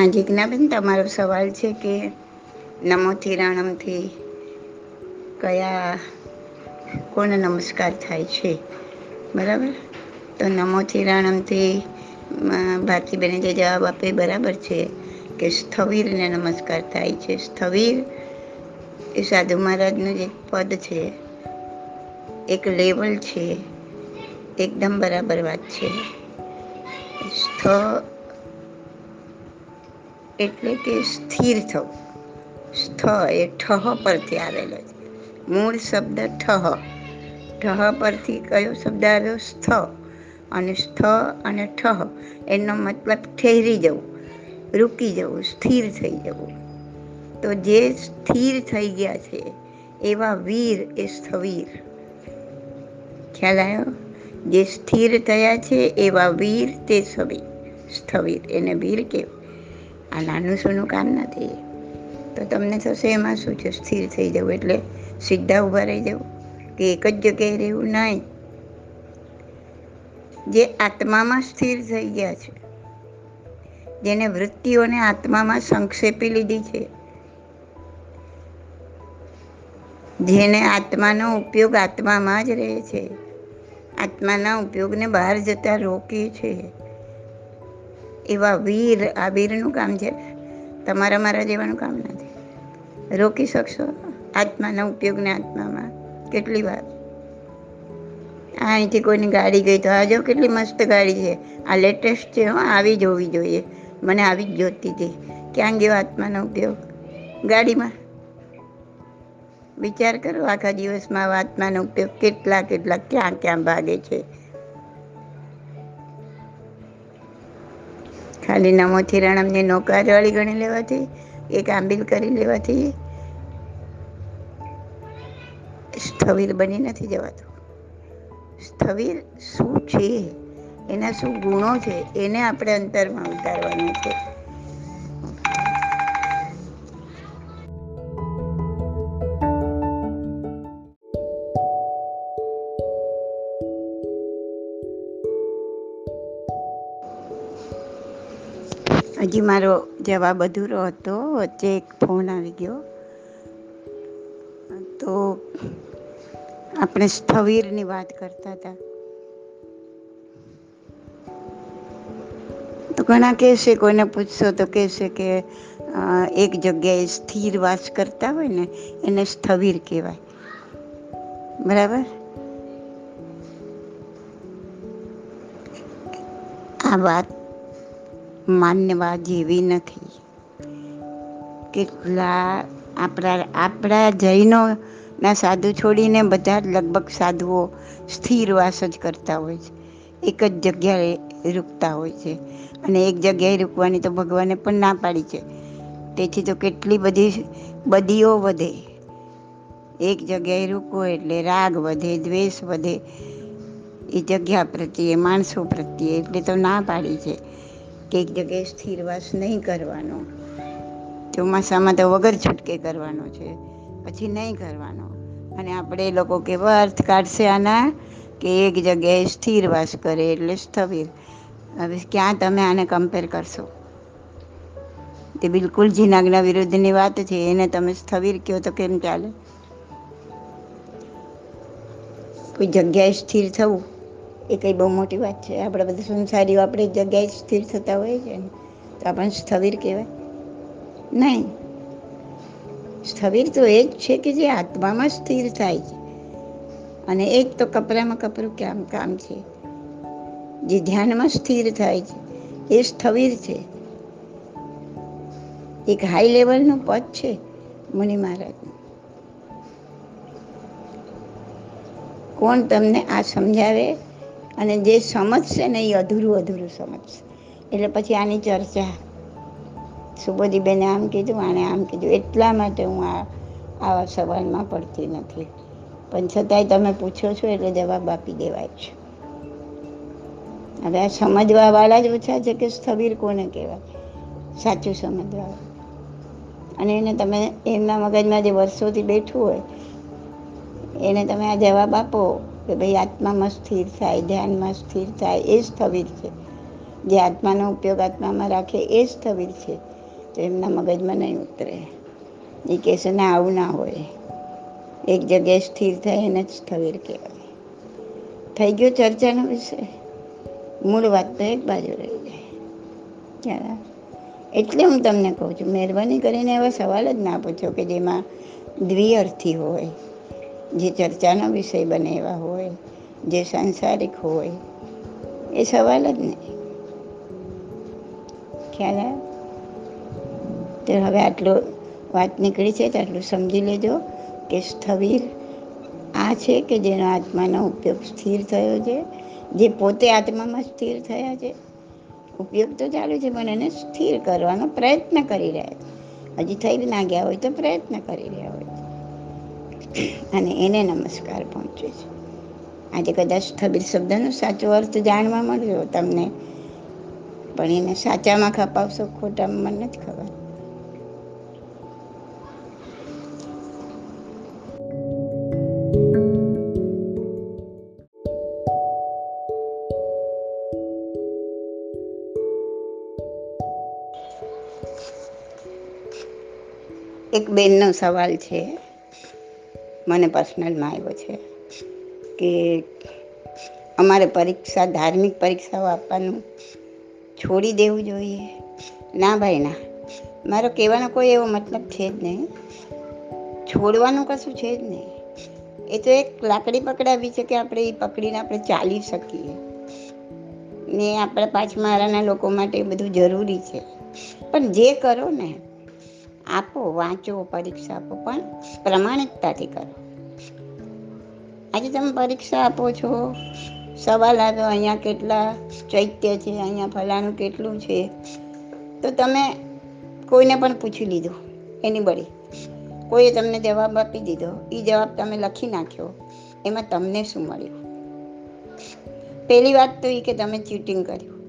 હા જીજ્ઞાબેન, તમારો સવાલ છે કે નમોથી રાણમથી કયા કોને નમસ્કાર થાય છે, બરાબર? તો નમોથી રાણમથી ભારતીબેને જે જવાબ આપે બરાબર છે કે સ્થવીરને નમસ્કાર થાય છે. સ્થવીર એ સાધુ મહારાજનું જે પદ છે, એક લેવલ છે. એકદમ બરાબર વાત છે. સ્થ એટલે કે સ્થિર થવું. સ્થ એ ઠહ પરથી આવેલો છે. મૂળ શબ્દ ઠહ. ઠહ પરથી કયો શબ્દ આવ્યો? સ્થ. અને સ્થ અને ઠહ એનો મતલબ ઠેરી જવું, રૂકી જવું, સ્થિર થઈ જવું. તો જે સ્થિર થઈ ગયા છે એવા વીર એ સ્થવીર. ખ્યાલ આવ્યો? જે સ્થિર થયા છે એવા વીર તે સવી સ્થવીર. એને વીર કહેવાય. આ નાનું સૂનું કામ નથી. તો તમને થશે એમાં શું છે? સ્થિર થઈ જવું એટલે સીધા ઊભા રહી જવું કે એક જ જગ્યાએ રહેવું? નહીં. જે આત્મામાં સ્થિર થઈ ગયા છે, જેને વૃત્તિઓને આત્મામાં સંક્ષેપી લીધી છે, જેને આત્માનો ઉપયોગ આત્મામાં જ રહે છે, આત્માના ઉપયોગને બહાર જતા રોકે છે, એવા વીર. આ વીરનું કામ છે, તમારા મારા જેવાનું કામ નથી. રોકી શકશો આત્માના ઉપયોગને આત્મામાં? કેટલી વાર આ અહીંથી કોઈની ગાડી ગઈ તો આ જો કેટલી મસ્ત ગાડી છે, આ લેટેસ્ટ છે, હા આવી જ હોવી જોઈએ, મને આવી જ જોતી હતી. ક્યાં ગયો આત્માનો ઉપયોગ? ગાડીમાં. વિચાર કરો, આખા દિવસમાં આત્માનો ઉપયોગ કેટલા ક્યાં ક્યાં ભાગે છે. ખાલી નમોથી રાણમને નોકરવાળી ગણી લેવાથી, એક આંબિલ કરી લેવાથી સ્થવીર બની નથી જવાતું. સ્થવીર શું છે, એના શું ગુણો છે, એને આપણે અંતરમાં ઉતારવાનું છે. હજી મારો જવાબ અધૂરો હતો. વચ્ચે એક ફોન આવી ગયો. તો આપણે સ્થવીરની વાત કરતા હતા. તો ઘણા કહેશે, કોઈને પૂછશો તો કહેશે કે એક જગ્યાએ સ્થિર વાસ કરતા હોય ને એને સ્થવીર કહેવાય, બરાબર? આ વાત માનવા જેવી નથી. કેટલા આપણા જૈનોના સાધુ છોડીને બધા જ લગભગ સાધુઓ સ્થિરવાસ જ કરતા હોય છે. એક જ જગ્યાએ રૂકતા હોય છે. અને એક જગ્યાએ રૂકવાની તો ભગવાને પણ ના પાડી છે. તેથી તો કેટલી બધી બદીઓ વધે. એક જગ્યાએ રૂકવો એટલે રાગ વધે, દ્વેષ વધે એ જગ્યા પ્રત્યે, માણસો પ્રત્યે. એટલે તો ના પાડી છે કે એક જગ્યાએ સ્થિરવાસ નહીં કરવાનો. ચોમાસામાં તો વગર છૂટકે કરવાનો છે, પછી નહીં કરવાનો. અને આપણે એ લોકો કેવા અર્થ કાઢશે આના કે એક જગ્યાએ સ્થિરવાસ કરે એટલે સ્થવીર. હવે ક્યાં તમે આને કમ્પેર કરશો? તે બિલકુલ જીનાજ્ઞા વિરુદ્ધની વાત છે. એને તમે સ્થવીર કહો તો કેમ ચાલે? કોઈ જગ્યાએ સ્થિર થવું એ કંઈ બહુ મોટી વાત છે? આપણે બધા સંસારીઓ આપણે જગ્યાએ સ્થિર થતા હોઈએ છીએ ને, તો આપણને સ્થવીર કહેવાય? નહીં. સ્થવીર તો એ જ છે કે જે આત્મામાં સ્થિર થાય છે. અને એ જ તો કપરામાં કપરું કામ છે. જે ધ્યાનમાં સ્થિર થાય છે એ સ્થવીર છે. એક હાઈ લેવલનું પદ છે મુનિ મહારાજનું. કોણ તમને આ સમજાવે? અને જે સમજશે ને એ અધૂરું સમજશે. એટલે પછી આની ચર્ચા સુબોધીબેને આમ કીધું, આને આમ કીધું, એટલા માટે હું આવા સવાલમાં પડતી નથી. પણ છતાંય તમે પૂછો છો એટલે જવાબ આપી દેવાય છે. હવે આ સમજવાવાળા જ ઓછા છે કે સ્થવીર કોને કહેવાય સાચું સમજવાવાળા. અને એને તમે એમના મગજમાં જે વર્ષોથી બેઠું હોય એને તમે આ જવાબ આપો કે ભાઈ આત્મામાં સ્થિર થાય, ધ્યાનમાં સ્થિર થાય એ સ્થવીર છે. જે આત્માનો ઉપયોગ આત્મામાં રાખે એ જ થવીર છે, તો એમના મગજમાં નહીં ઉતરે એ કહેશે ના આવું ના હોય, એક જગ્યાએ સ્થિર થાય એને જ થવીર કહેવાય. થઈ ગયો ચર્ચાનો વિષય, મૂળ વાત તો એક બાજુ રહી જાય ક્યારે. એટલે હું તમને કહું છું મહેરબાની કરીને એવા સવાલ જ ના પૂછો કે જેમાં દ્વિઅર્થી હોય, જે ચર્ચાનો વિષય બને એવા હોય, જે સાંસારિક હોય, એ સવાલ જ નહીં. ખ્યાલ આવે? તો હવે આટલો વાત નીકળી છે તો આટલું સમજી લેજો કે સ્થવિર આ છે કે જેનો આત્માનો ઉપયોગ સ્થિર થયો છે, જે પોતે આત્મામાં સ્થિર થયા છે. ઉપયોગ તો ચાલુ છે પણ એને સ્થિર કરવાનો પ્રયત્ન કરી રહ્યા છે, હજી થઈ ના ગયા હોય તો પ્રયત્ન કરી રહ્યા હોય છે, અને એને નમસ્કાર પહોંચે છે. આજે કદાચ સ્થવિર શબ્દનો સાચો અર્થ જાણવા મળ્યો તમને, પણ એને સાચામાં ખપાવશો ખોટામાં મને નથી ખબર. એક બેનનો સવાલ છે મને પર્સનલમાં આવ્યો છે કે અમારે પરીક્ષા ધાર્મિક પરીક્ષાઓ આપવાનું છોડી દેવું જોઈએ? ના ભાઈ ના, મારો કહેવાનો કોઈ એવો મતલબ છે જ નહીં, છોડવાનું કશું છે જ નહીં. એ તો એક લાકડી પકડાવી છે કે આપણે એ પકડીને આપણે ચાલી શકીએ ને આપણા પાછળના લોકો માટે બધું જરૂરી છે. પણ જે કરો ને આપો, વાંચો, પરીક્ષા આપો, પણ પ્રમાણિકતાથી કરો. આજે તમે પરીક્ષા આપો છો, સવાલ આવ્યો અહીંયા કેટલા ચૈત્ય છે, અહીંયા ફલાણું કેટલું છે, તો તમે કોઈને પણ પૂછી લીધું, એની બળી કોઈએ તમને જવાબ આપી દીધો, એ જવાબ તમે લખી નાખ્યો, એમાં તમને શું મળ્યું? પહેલી વાત તો એ કે તમે ચીટિંગ કર્યું,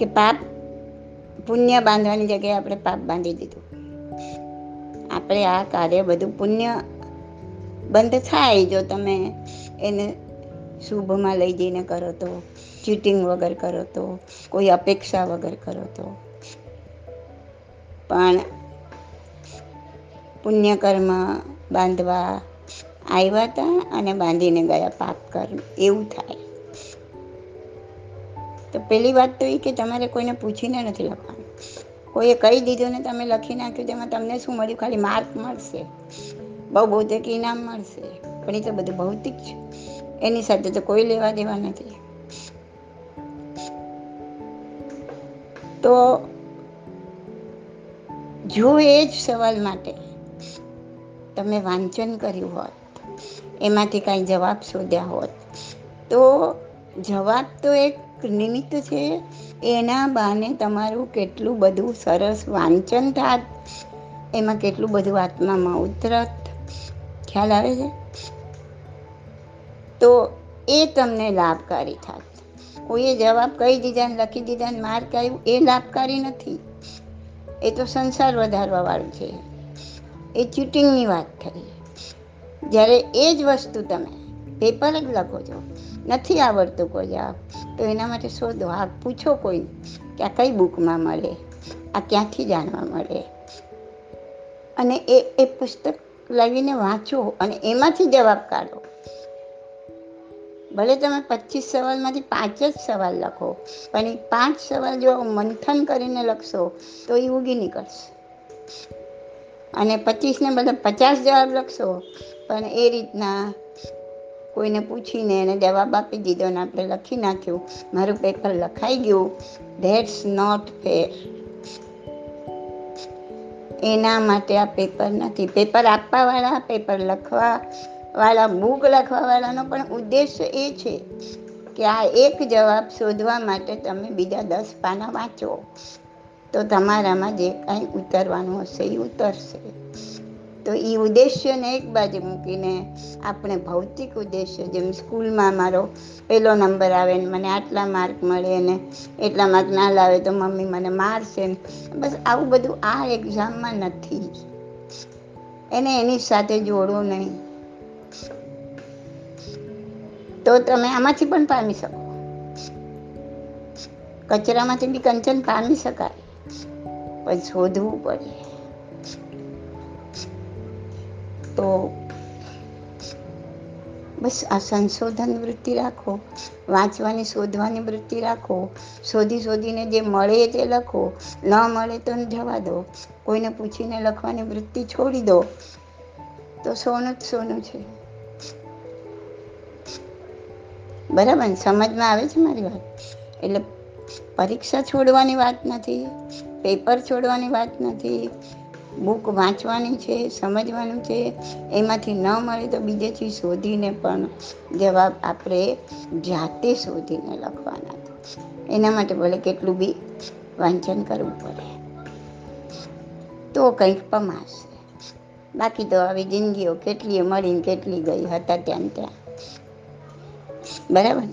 કે પાપ પુણ્ય બાંધવાની જગ્યાએ આપણે પાપ બાંધી દીધું. આપણે આ કાર્ય બધું પુણ્ય બંધ થાય જો તમે એને શુભમાં લઈ જઈને કરો તો, ચીટિંગ વગર કરો તો, કોઈ અપેક્ષા વગર કરો તો. પણ પુણ્ય કર્મ બાંધવા આવ્યા હતા અને બાંધીને ગયા પાપ કર્મ, એવું થાય. તો પહેલી વાત તો એ કે તમારે કોઈને પૂછીને નથી લખવાનું, કોઈએ કહી દીધું ને તમે લખી નાખ્યું, તેમાં તમને શું મળ્યું? ખાલી માર્ક મળશે, બહુ ભૌતિક ઇનામ મળશે, પણ એ તો બધું ભૌતિક છે, એની સાથે તો કોઈ લેવા દેવા નથી. તો જો એ જ સવાલ માટે તમે વાંચન કર્યું હોત, એમાંથી કાંઈ જવાબ શોધ્યા હોત, તો જવાબ તો એક નિમિત્ત છે, એના બહાને તમારું કેટલું બધું સરસ વાંચન થાત, એમાં કેટલું બધું આત્મામાં ઉતરત. ખ્યાલ આવે છે? તો એ તમને લાભકારી થાત. કોઈએ જવાબ કહી દીધા ને લખી દીધા ને માર્ક આવ્યું એ લાભકારી નથી, એ તો સંસાર વધારવા વાળું છે, એ ચીટિંગની વાત થઈ. જ્યારે એ જ વસ્તુ તમે પેપર જ લખો છો, નથી આવડતું કોઈ જવાબ, તો એના માટે શોધો, આ પૂછો કોઈ કે આ કઈ બુકમાં મળે, આ ક્યાંથી જાણવા મળે, અને એ પુસ્તક લાવીને વાંચો અને એમાંથી જવાબ કાઢો. ભલે તમે 25 સવાલમાંથી 5 જ સવાલ લખો, પણ એ 5 સવાલ જો મંથન કરીને લખશો તો એ ઉગી નીકળશે, અને 25 ને બદલે 50 જવાબ લખશો. પણ એ રીતના કોઈને પૂછીને એને જવાબ આપી દીધો ને આપણે લખી નાખ્યું, મારું પેપર લખાઈ ગયું, ધેટ્સ નોટ ફેર. એના માટે આ પેપર નથી. પેપર આપવાવાળા, પેપર લખવાવાળા, બુક લખવાવાળાનો પણ ઉદ્દેશ એ છે કે આ એક જવાબ શોધવા માટે તમે બીજા 10 પાના વાંચો, તો તમારામાં જે કાંઈ ઉતરવાનું હશે એ ઉતરશે. તો એ ઉદ્દેશ્યને એક બાજુ મૂકીને આપણે ભૌતિક ઉદ્દેશ્ય, જેમ સ્કૂલમાં મારો પહેલો નંબર આવે ને મને આટલા માર્ક મળે ને એટલા માર્ક ના લાવે તો મમ્મી મને મારશે ને, બસ આવું બધું આ એક્ઝામમાં નથી, એને એની સાથે જોડો નહીં. તો તમે આમાંથી પણ પામી શકો, કચરામાંથી બી કંચન પામી શકાય, પણ શોધવું પડે. તો બસ આ સંશોધન વૃત્તિ રાખો, વાંચવાની શોધવાની વૃત્તિ રાખો. શોધીને જે મળે તે લખો, ન મળે તો જવા દો. કોઈને પૂછીને લખવાની વૃત્તિ છોડી દો, તો સોનું જ સોનું છે. બરાબર, સમજમાં આવે છે મારી વાત? એટલે પરીક્ષા છોડવાની વાત નથી, પેપર છોડવાની વાત નથી, બુક વાંચવાની છે, સમજવાનું છે. એમાંથી ન મળે તો બીજેથી શોધીને પણ જવાબ આપણે જાતે શોધીને લખવાના છે. એના માટે ભલે કેટલું બી વાંચન કરવું પડે તો કંઈક પમાશે. બાકી તો આવી જિંદગીઓ કેટલીય મળીને કેટલી ગઈ, હતા ત્યાં. બરાબર.